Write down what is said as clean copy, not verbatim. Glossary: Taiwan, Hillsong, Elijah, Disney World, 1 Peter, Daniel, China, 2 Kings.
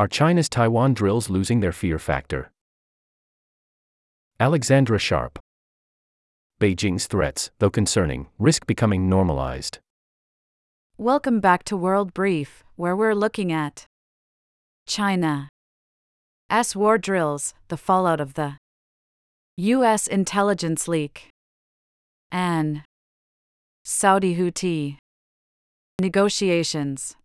Are China's Taiwan drills losing their fear factor? Alexandra Sharp. Beijing's threats, though concerning, risk becoming normalized. Welcome back to World Brief, where we're looking at China's war drills, the fallout of the U.S. intelligence leak, and Saudi Houthi negotiations.